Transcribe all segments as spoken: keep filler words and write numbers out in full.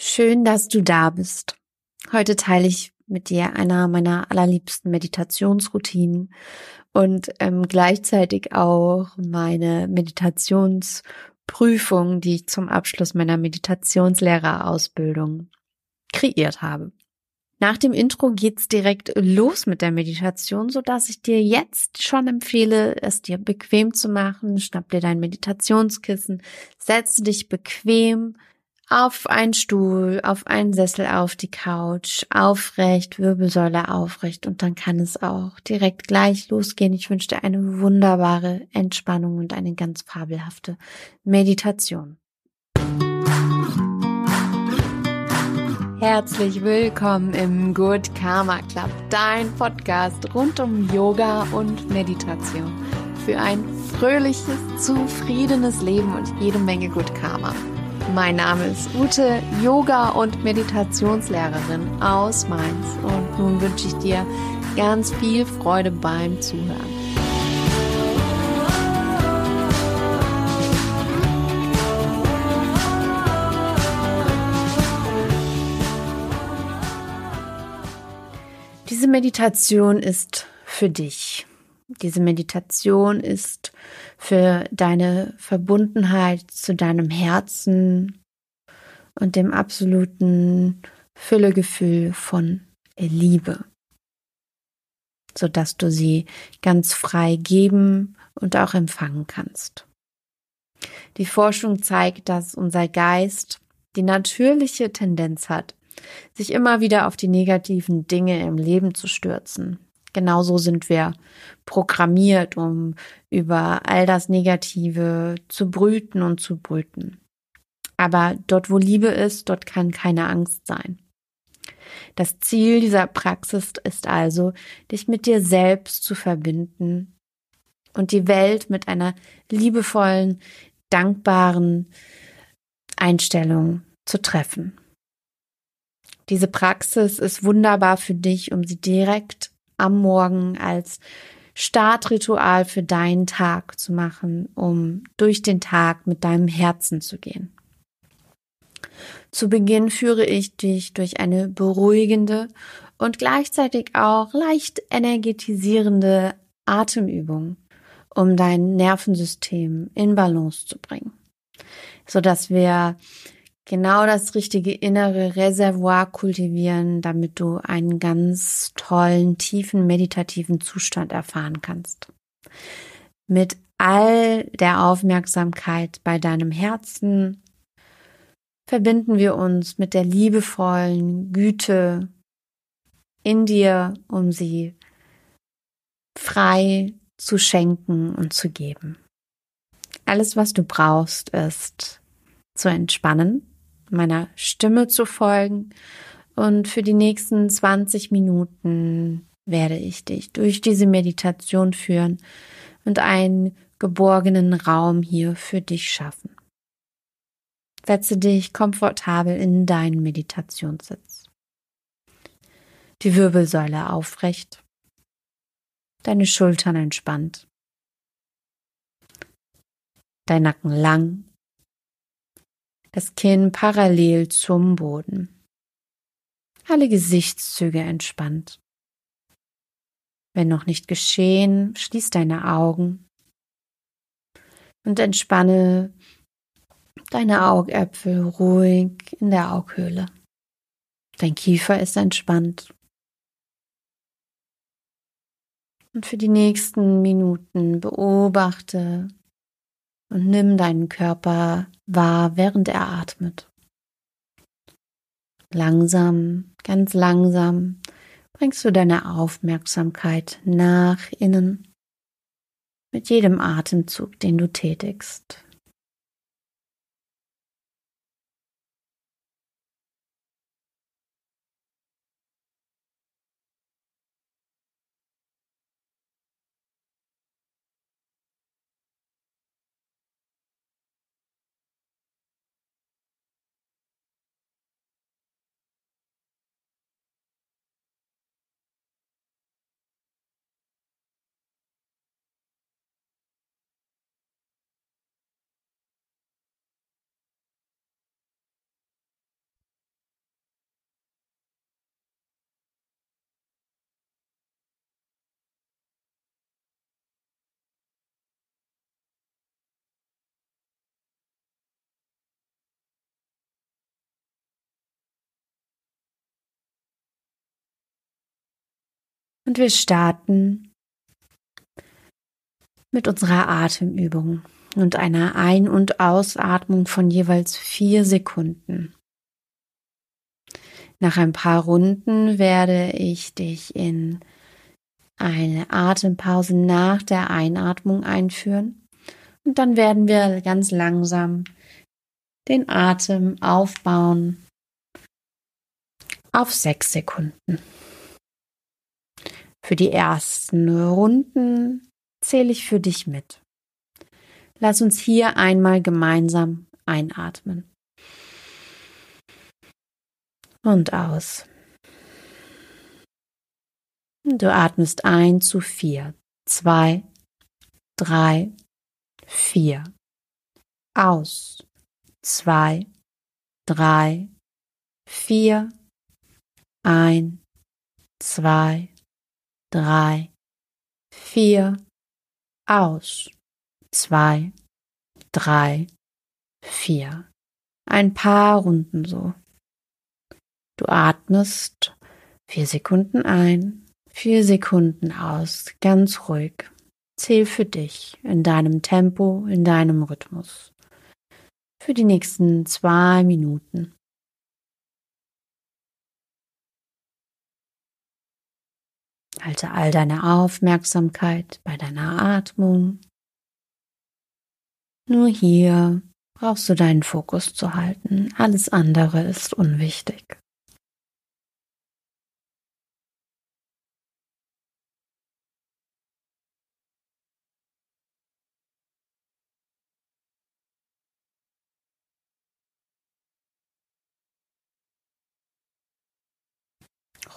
Schön, dass du da bist. Heute teile ich mit dir einer meiner allerliebsten Meditationsroutinen und ähm, gleichzeitig auch meine Meditationsprüfung, die ich zum Abschluss meiner Meditationslehrerausbildung kreiert habe. Nach dem Intro geht's direkt los mit der Meditation, so dass ich dir jetzt schon empfehle, es dir bequem zu machen. Schnapp dir dein Meditationskissen, setze dich bequem auf einen Stuhl, auf einen Sessel, auf die Couch, aufrecht, Wirbelsäule aufrecht und dann kann es auch direkt gleich losgehen. Ich wünsche dir eine wunderbare Entspannung und eine ganz fabelhafte Meditation. Herzlich willkommen im Good Karma Club, dein Podcast rund um Yoga und Meditation für ein fröhliches, zufriedenes Leben und jede Menge Good Karma. Mein Name ist Ute, Yoga- und Meditationslehrerin aus Mainz und nun wünsche ich dir ganz viel Freude beim Zuhören. Diese Meditation ist für dich. Diese Meditation ist für deine Verbundenheit zu deinem Herzen und dem absoluten Füllegefühl von Liebe, sodass du sie ganz frei geben und auch empfangen kannst. Die Forschung zeigt, dass unser Geist die natürliche Tendenz hat, sich immer wieder auf die negativen Dinge im Leben zu stürzen. Genauso sind wir programmiert, um über all das Negative zu brüten und zu brüten. Aber dort, wo Liebe ist, dort kann keine Angst sein. Das Ziel dieser Praxis ist also, dich mit dir selbst zu verbinden und die Welt mit einer liebevollen, dankbaren Einstellung zu treffen. Diese Praxis ist wunderbar für dich, um sie direkt am Morgen als Startritual für deinen Tag zu machen, um durch den Tag mit deinem Herzen zu gehen. Zu Beginn führe ich dich durch eine beruhigende und gleichzeitig auch leicht energetisierende Atemübung, um dein Nervensystem in Balance zu bringen, sodass wir genau das richtige innere Reservoir kultivieren, damit du einen ganz tollen, tiefen, meditativen Zustand erfahren kannst. Mit all der Aufmerksamkeit bei deinem Herzen verbinden wir uns mit der liebevollen Güte in dir, um sie frei zu schenken und zu geben. Alles, was du brauchst, ist zu entspannen, meiner Stimme zu folgen und für die nächsten zwanzig Minuten werde ich dich durch diese Meditation führen und einen geborgenen Raum hier für dich schaffen. Setze dich komfortabel in deinen Meditationssitz. Die Wirbelsäule aufrecht, deine Schultern entspannt, dein Nacken lang, das Kinn parallel zum Boden. Alle Gesichtszüge entspannt. Wenn noch nicht geschehen, schließ deine Augen und entspanne deine Augäpfel ruhig in der Augenhöhle. Dein Kiefer ist entspannt. Und für die nächsten Minuten beobachte und nimm deinen Körper wahr, während er atmet. Langsam, ganz langsam bringst du deine Aufmerksamkeit nach innen mit jedem Atemzug, den du tätigst. Und wir starten mit unserer Atemübung und einer Ein- und Ausatmung von jeweils vier Sekunden. Nach ein paar Runden werde ich dich in eine Atempause nach der Einatmung einführen und dann werden wir ganz langsam den Atem aufbauen auf sechs Sekunden. Für die ersten Runden zähle ich für dich mit. Lass uns hier einmal gemeinsam einatmen und aus. Du atmest ein zu vier, zwei, drei, vier, aus, zwei, drei, vier, ein, zwei, drei, vier, aus, zwei, drei, vier. Ein paar Runden so. Du atmest vier Sekunden ein, vier Sekunden aus, ganz ruhig. Zähl für dich in deinem Tempo, in deinem Rhythmus. Für die nächsten zwei Minuten. Halte all deine Aufmerksamkeit bei deiner Atmung. Nur hier brauchst du deinen Fokus zu halten. Alles andere ist unwichtig.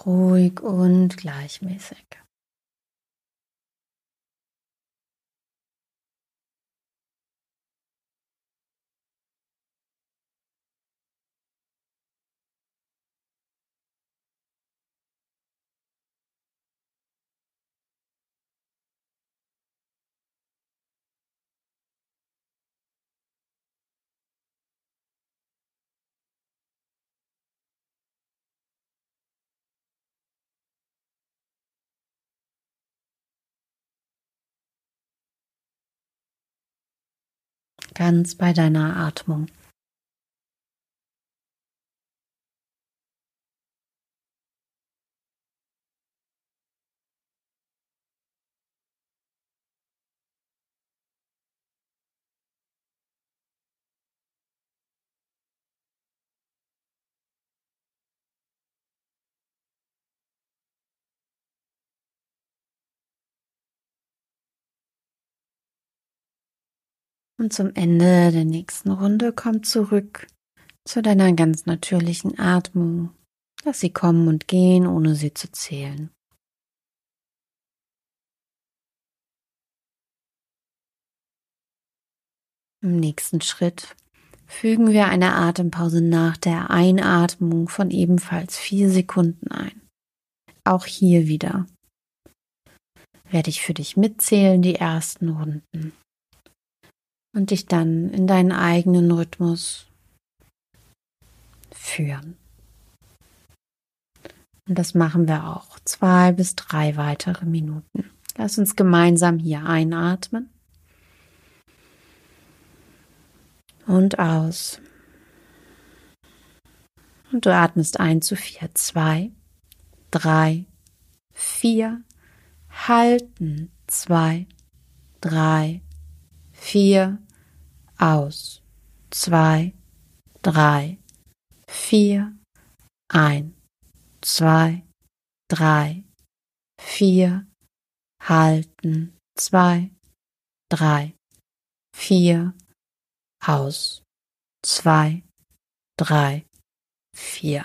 Ruhig und gleichmäßig. Ganz bei deiner Atmung. Und zum Ende der nächsten Runde komm zurück zu deiner ganz natürlichen Atmung. Lass sie kommen und gehen, ohne sie zu zählen. Im nächsten Schritt fügen wir eine Atempause nach der Einatmung von ebenfalls vier Sekunden ein. Auch hier wieder werde ich für dich mitzählen, die ersten Runden. Und dich dann in deinen eigenen Rhythmus führen. Und das machen wir auch zwei bis drei weitere Minuten. Lass uns gemeinsam hier einatmen. Und aus. Und du atmest ein zu vier. Zwei, drei, vier. Halten. Zwei, drei, vier, aus, zwei, drei, vier, ein, zwei, drei, vier, halten, zwei, drei, vier, aus, zwei, drei, vier,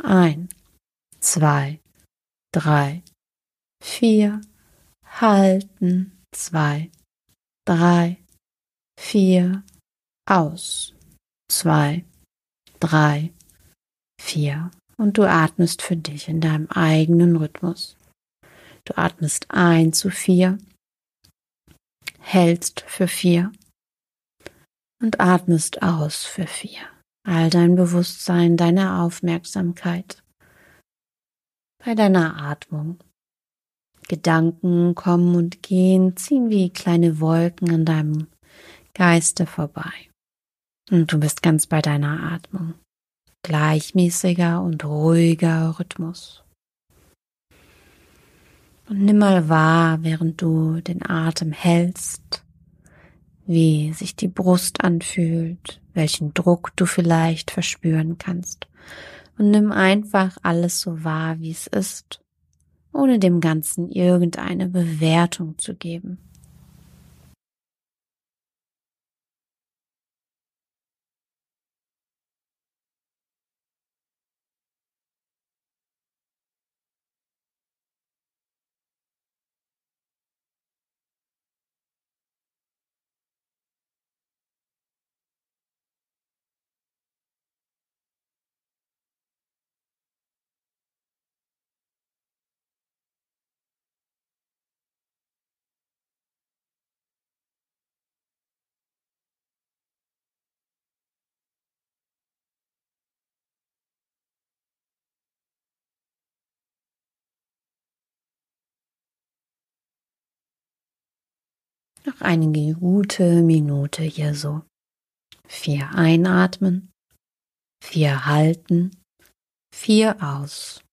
ein, zwei, drei, vier, halten, zwei, drei, vier, aus, zwei, drei, vier. Und du atmest für dich in deinem eigenen Rhythmus. Du atmest ein zu vier, hältst für vier und atmest aus für vier. All dein Bewusstsein, deine Aufmerksamkeit bei deiner Atmung Gedanken kommen und gehen, ziehen wie kleine Wolken an deinem Geiste vorbei. Und du bist ganz bei deiner Atmung. Gleichmäßiger und ruhiger Rhythmus. Und nimm mal wahr, während du den Atem hältst, wie sich die Brust anfühlt, welchen Druck du vielleicht verspüren kannst. Und nimm einfach alles so wahr, wie es ist, ohne dem Ganzen irgendeine Bewertung zu geben. Noch einige gute Minute hier so. Vier einatmen, vier halten, vier aus.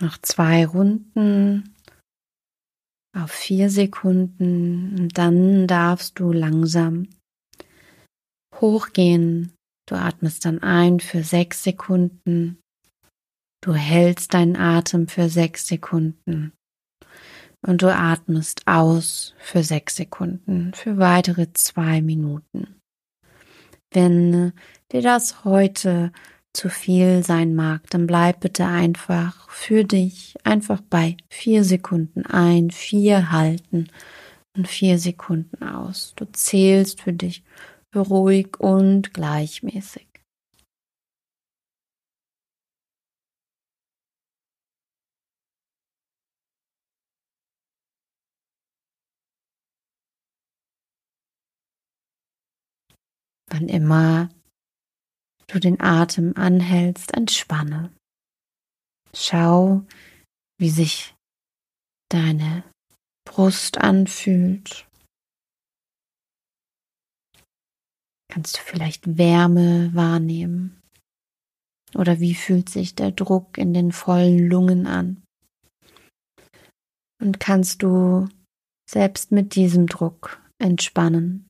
Noch zwei Runden auf vier Sekunden und dann darfst du langsam hochgehen. Du atmest dann ein für sechs Sekunden. Du hältst deinen Atem für sechs Sekunden und du atmest aus für sechs Sekunden für weitere zwei Minuten. Wenn dir das heute zu viel sein mag, dann bleib bitte einfach für dich, einfach bei vier Sekunden ein, vier halten und vier Sekunden aus. Du zählst für dich ruhig und gleichmäßig. Wann immer du den Atem anhältst, entspanne. Schau, wie sich deine Brust anfühlt. Kannst du vielleicht Wärme wahrnehmen? Oder wie fühlt sich der Druck in den vollen Lungen an? Und kannst du selbst mit diesem Druck entspannen?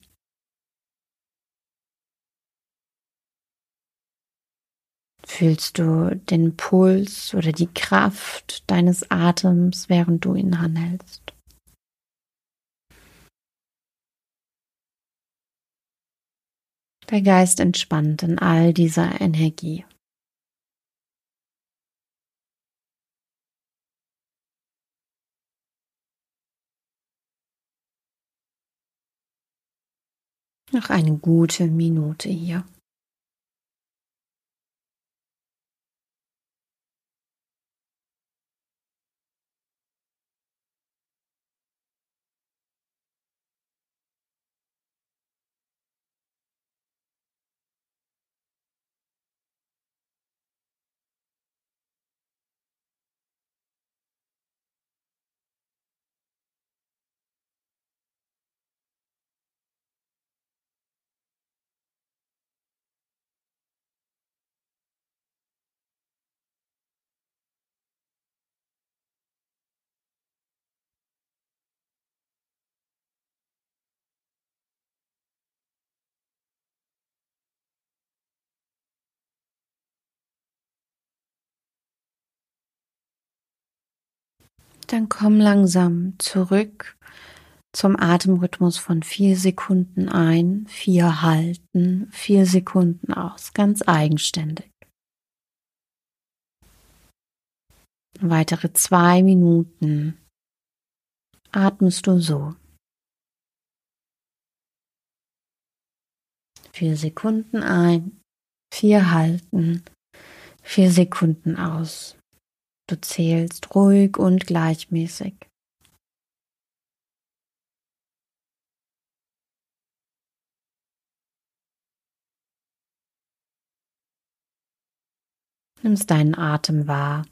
Fühlst du den Puls oder die Kraft deines Atems, während du ihn anhältst? Der Geist entspannt in all dieser Energie. Noch eine gute Minute hier. Dann komm langsam zurück zum Atemrhythmus von vier Sekunden ein, vier halten, vier Sekunden aus, ganz eigenständig. Weitere zwei Minuten atmest du so. Vier Sekunden ein, vier halten, vier Sekunden aus. Du zählst ruhig und gleichmäßig. Nimmst deinen Atem wahr,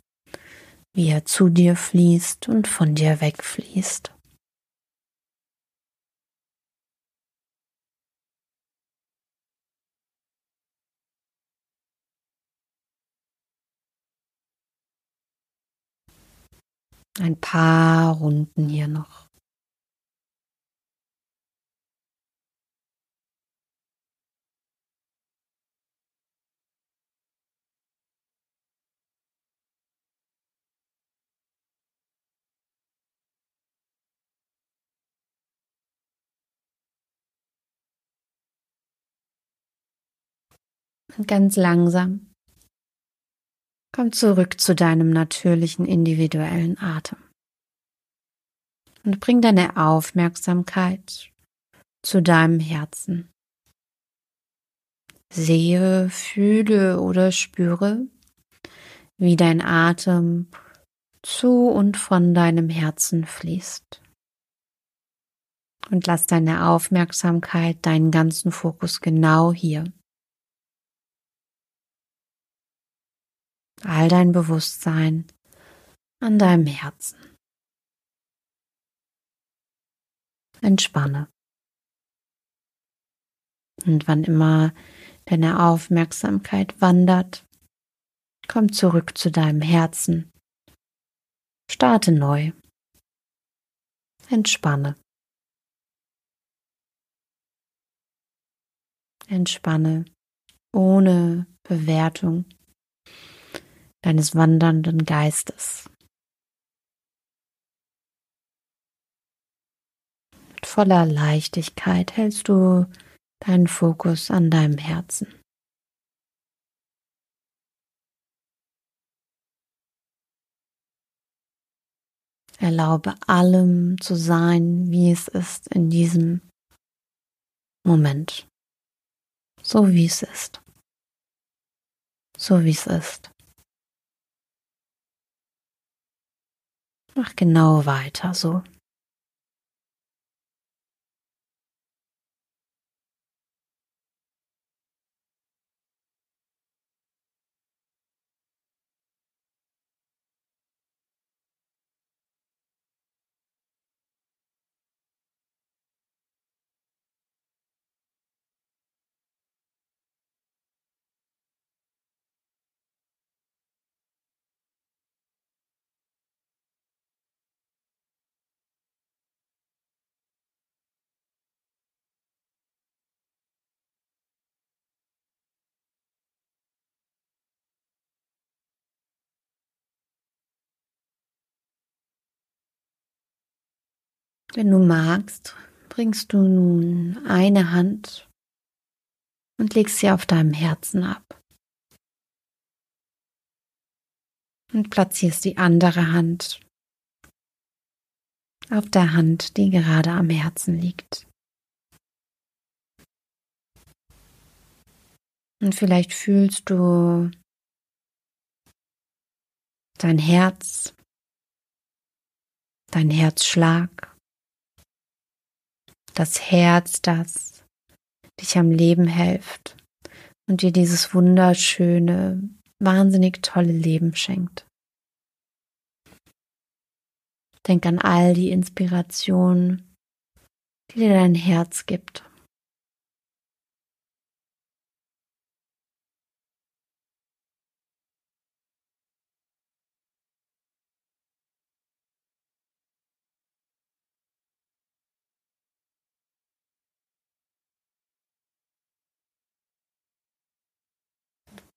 wie er zu dir fließt und von dir wegfließt. Ein paar Runden hier noch. Und ganz langsam komm zurück zu deinem natürlichen individuellen Atem und bring deine Aufmerksamkeit zu deinem Herzen. Sehe, fühle oder spüre, wie dein Atem zu und von deinem Herzen fließt. Und lass deine Aufmerksamkeit, deinen ganzen Fokus genau hier. All dein Bewusstsein an deinem Herzen. Entspanne. Und wann immer deine Aufmerksamkeit wandert, komm zurück zu deinem Herzen. Starte neu. Entspanne. Entspanne ohne Bewertung deines wandernden Geistes. Mit voller Leichtigkeit hältst du deinen Fokus an deinem Herzen. Erlaube allem zu sein, wie es ist in diesem Moment. So wie es ist. So wie es ist. Mach genau weiter so. Wenn du magst, bringst du nun eine Hand und legst sie auf deinem Herzen ab. Und platzierst die andere Hand auf der Hand, die gerade am Herzen liegt. Und vielleicht fühlst du dein Herz, dein Herzschlag. Das Herz, das dich am Leben hält und dir dieses wunderschöne, wahnsinnig tolle Leben schenkt. Denk an all die Inspirationen, die dir dein Herz gibt.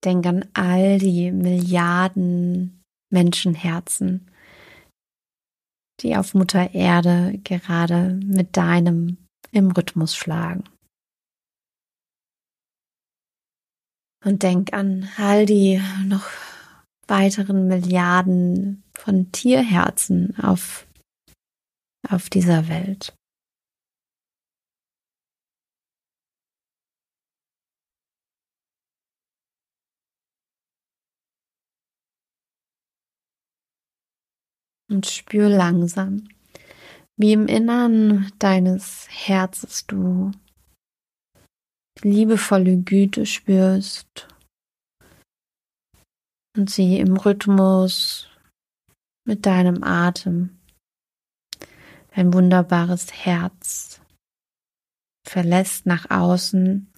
Denk an all die Milliarden Menschenherzen, die auf Mutter Erde gerade mit deinem im Rhythmus schlagen. Und denk an all die noch weiteren Milliarden von Tierherzen auf, auf dieser Welt. Und spür langsam, wie im Innern deines Herzens du liebevolle Güte spürst und sie im Rhythmus mit deinem Atem, dein wunderbares Herz verlässt nach außen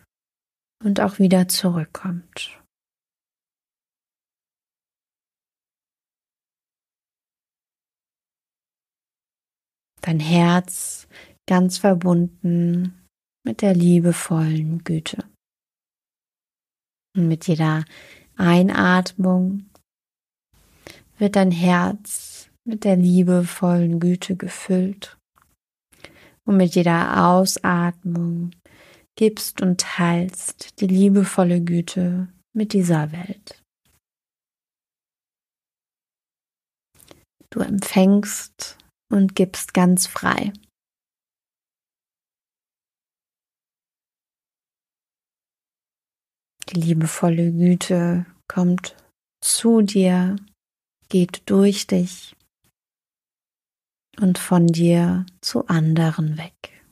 und auch wieder zurückkommt. Dein Herz ganz verbunden mit der liebevollen Güte. Und mit jeder Einatmung wird dein Herz mit der liebevollen Güte gefüllt. Und mit jeder Ausatmung gibst und teilst die liebevolle Güte mit dieser Welt. Du empfängst und gibst ganz frei. Die liebevolle Güte kommt zu dir, geht durch dich und von dir zu anderen weg.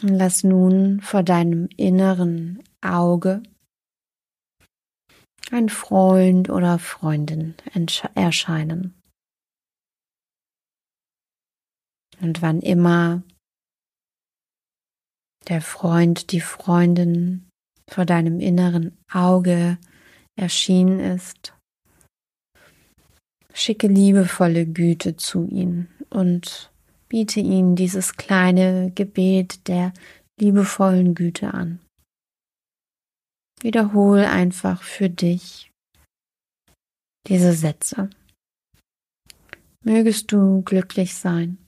Und lass nun vor deinem inneren Auge ein Freund oder Freundin erscheinen. Und wann immer der Freund, die Freundin vor deinem inneren Auge erschienen ist, schicke liebevolle Güte zu ihm und biete ihm dieses kleine Gebet der liebevollen Güte an. Wiederhol einfach für dich diese Sätze. Mögest du glücklich sein.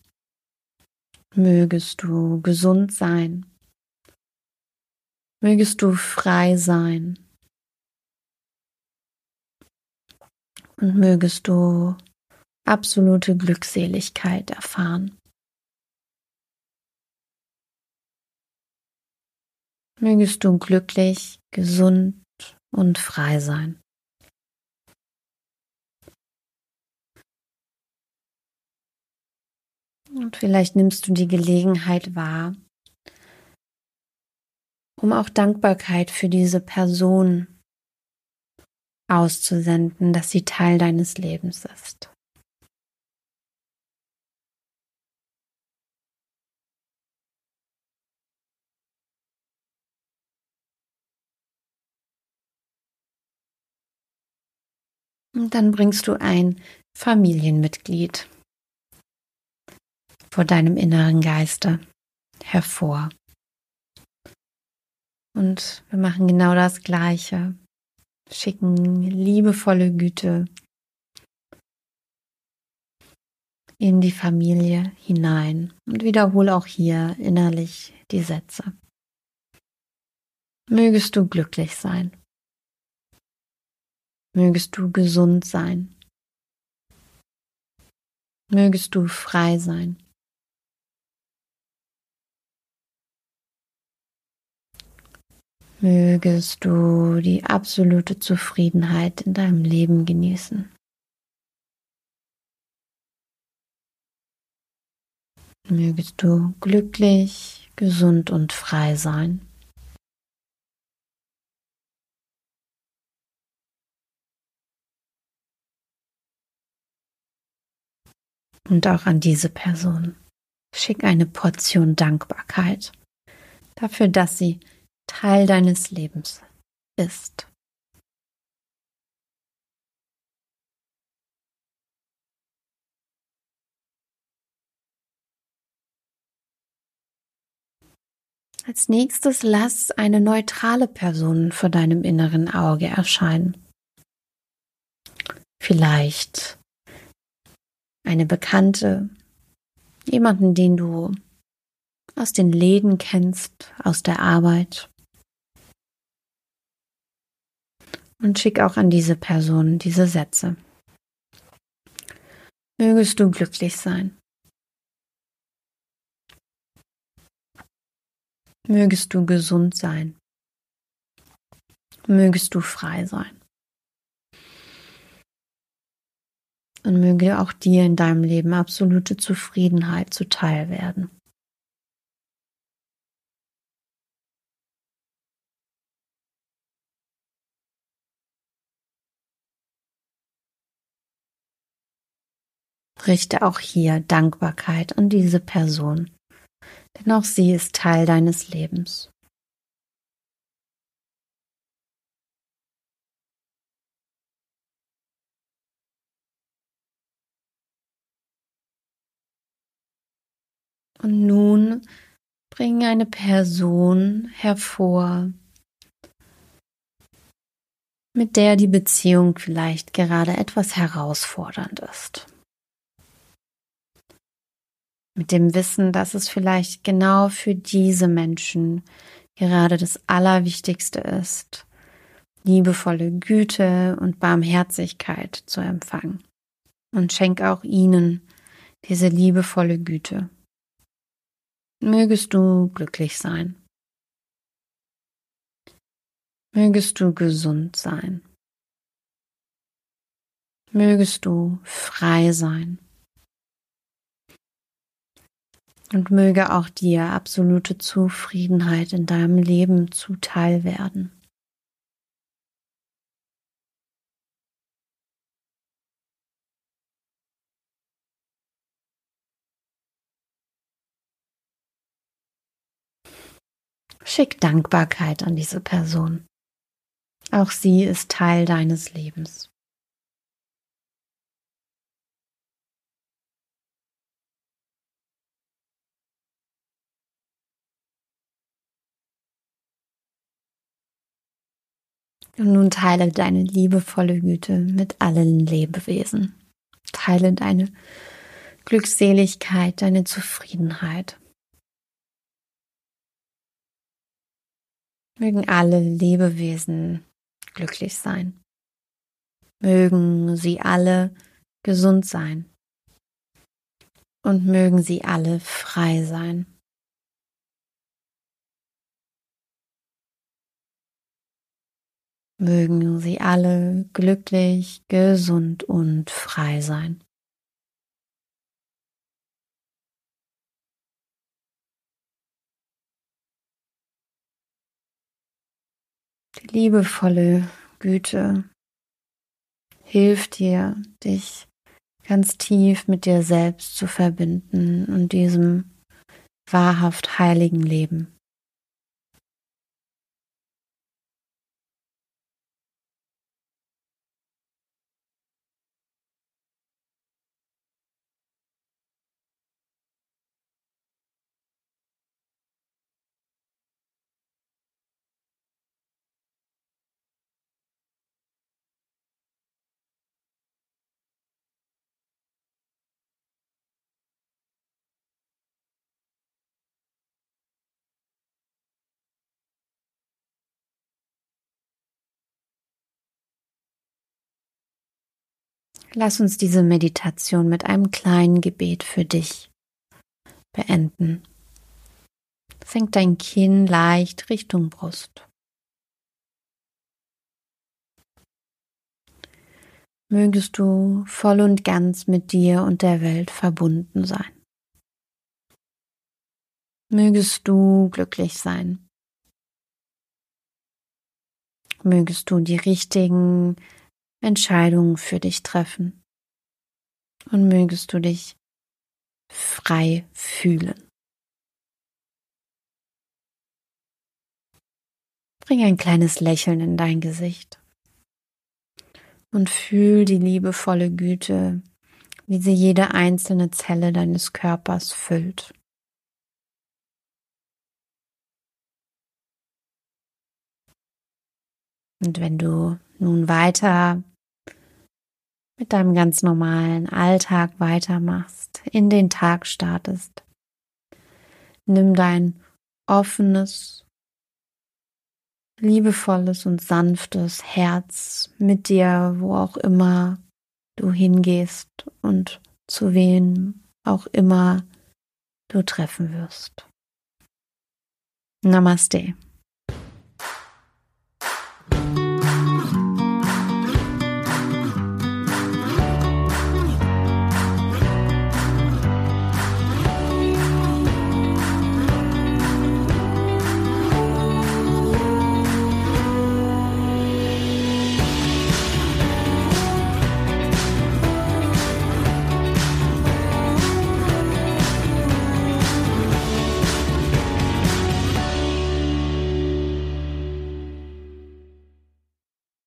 Mögest du gesund sein. Mögest du frei sein. Und mögest du absolute Glückseligkeit erfahren. Mögest du glücklich, gesund und frei sein. Und vielleicht nimmst du die Gelegenheit wahr, um auch Dankbarkeit für diese Person auszusenden, dass sie Teil deines Lebens ist. Und dann bringst du ein Familienmitglied vor deinem inneren Geiste hervor. Und wir machen genau das Gleiche. Schicken liebevolle Güte in die Familie hinein. Und wiederhole auch hier innerlich die Sätze. Mögest du glücklich sein. Mögest du gesund sein. Mögest du frei sein. Mögest du die absolute Zufriedenheit in deinem Leben genießen. Mögest du glücklich, gesund und frei sein. Und auch an diese Person. Schick eine Portion Dankbarkeit dafür, dass sie Teil deines Lebens ist. Als nächstes lass eine neutrale Person vor deinem inneren Auge erscheinen. vielleicht eine Bekannte, jemanden, den du aus den Läden kennst, aus der Arbeit. Und schick auch an diese Person diese Sätze. Mögest du glücklich sein. Mögest du gesund sein. Mögest du frei sein. Und möge auch dir in deinem Leben absolute Zufriedenheit zuteil werden. Richte auch hier Dankbarkeit an diese Person, denn auch sie ist Teil deines Lebens. Und nun bringe eine Person hervor, mit der die Beziehung vielleicht gerade etwas herausfordernd ist. Mit dem Wissen, dass es vielleicht genau für diese Menschen gerade das Allerwichtigste ist, liebevolle Güte und Barmherzigkeit zu empfangen. Und schenk auch ihnen diese liebevolle Güte. Mögest du glücklich sein. Mögest du gesund sein. Mögest du frei sein. Und möge auch dir absolute Zufriedenheit in deinem Leben zuteil werden. Schick Dankbarkeit an diese Person. Auch sie ist Teil deines Lebens. Und nun teile deine liebevolle Güte mit allen Lebewesen. Teile deine Glückseligkeit, deine Zufriedenheit. Mögen alle Lebewesen glücklich sein. Mögen sie alle gesund sein. Und mögen sie alle frei sein. Mögen sie alle glücklich, gesund und frei sein. Die liebevolle Güte hilft dir, dich ganz tief mit dir selbst zu verbinden und diesem wahrhaft heiligen Leben. Lass uns diese Meditation mit einem kleinen Gebet für dich beenden. Senk dein Kinn leicht Richtung Brust. Mögest du voll und ganz mit dir und der Welt verbunden sein. Mögest du glücklich sein. Mögest du die richtigen Entscheidungen für dich treffen und mögest du dich frei fühlen. Bring ein kleines Lächeln in dein Gesicht und fühl die liebevolle Güte, wie sie jede einzelne Zelle deines Körpers füllt. Und wenn du nun weiter mit deinem ganz normalen Alltag weitermachst, in den Tag startest. Nimm dein offenes, liebevolles und sanftes Herz mit dir, wo auch immer du hingehst und zu wen auch immer du treffen wirst. Namaste.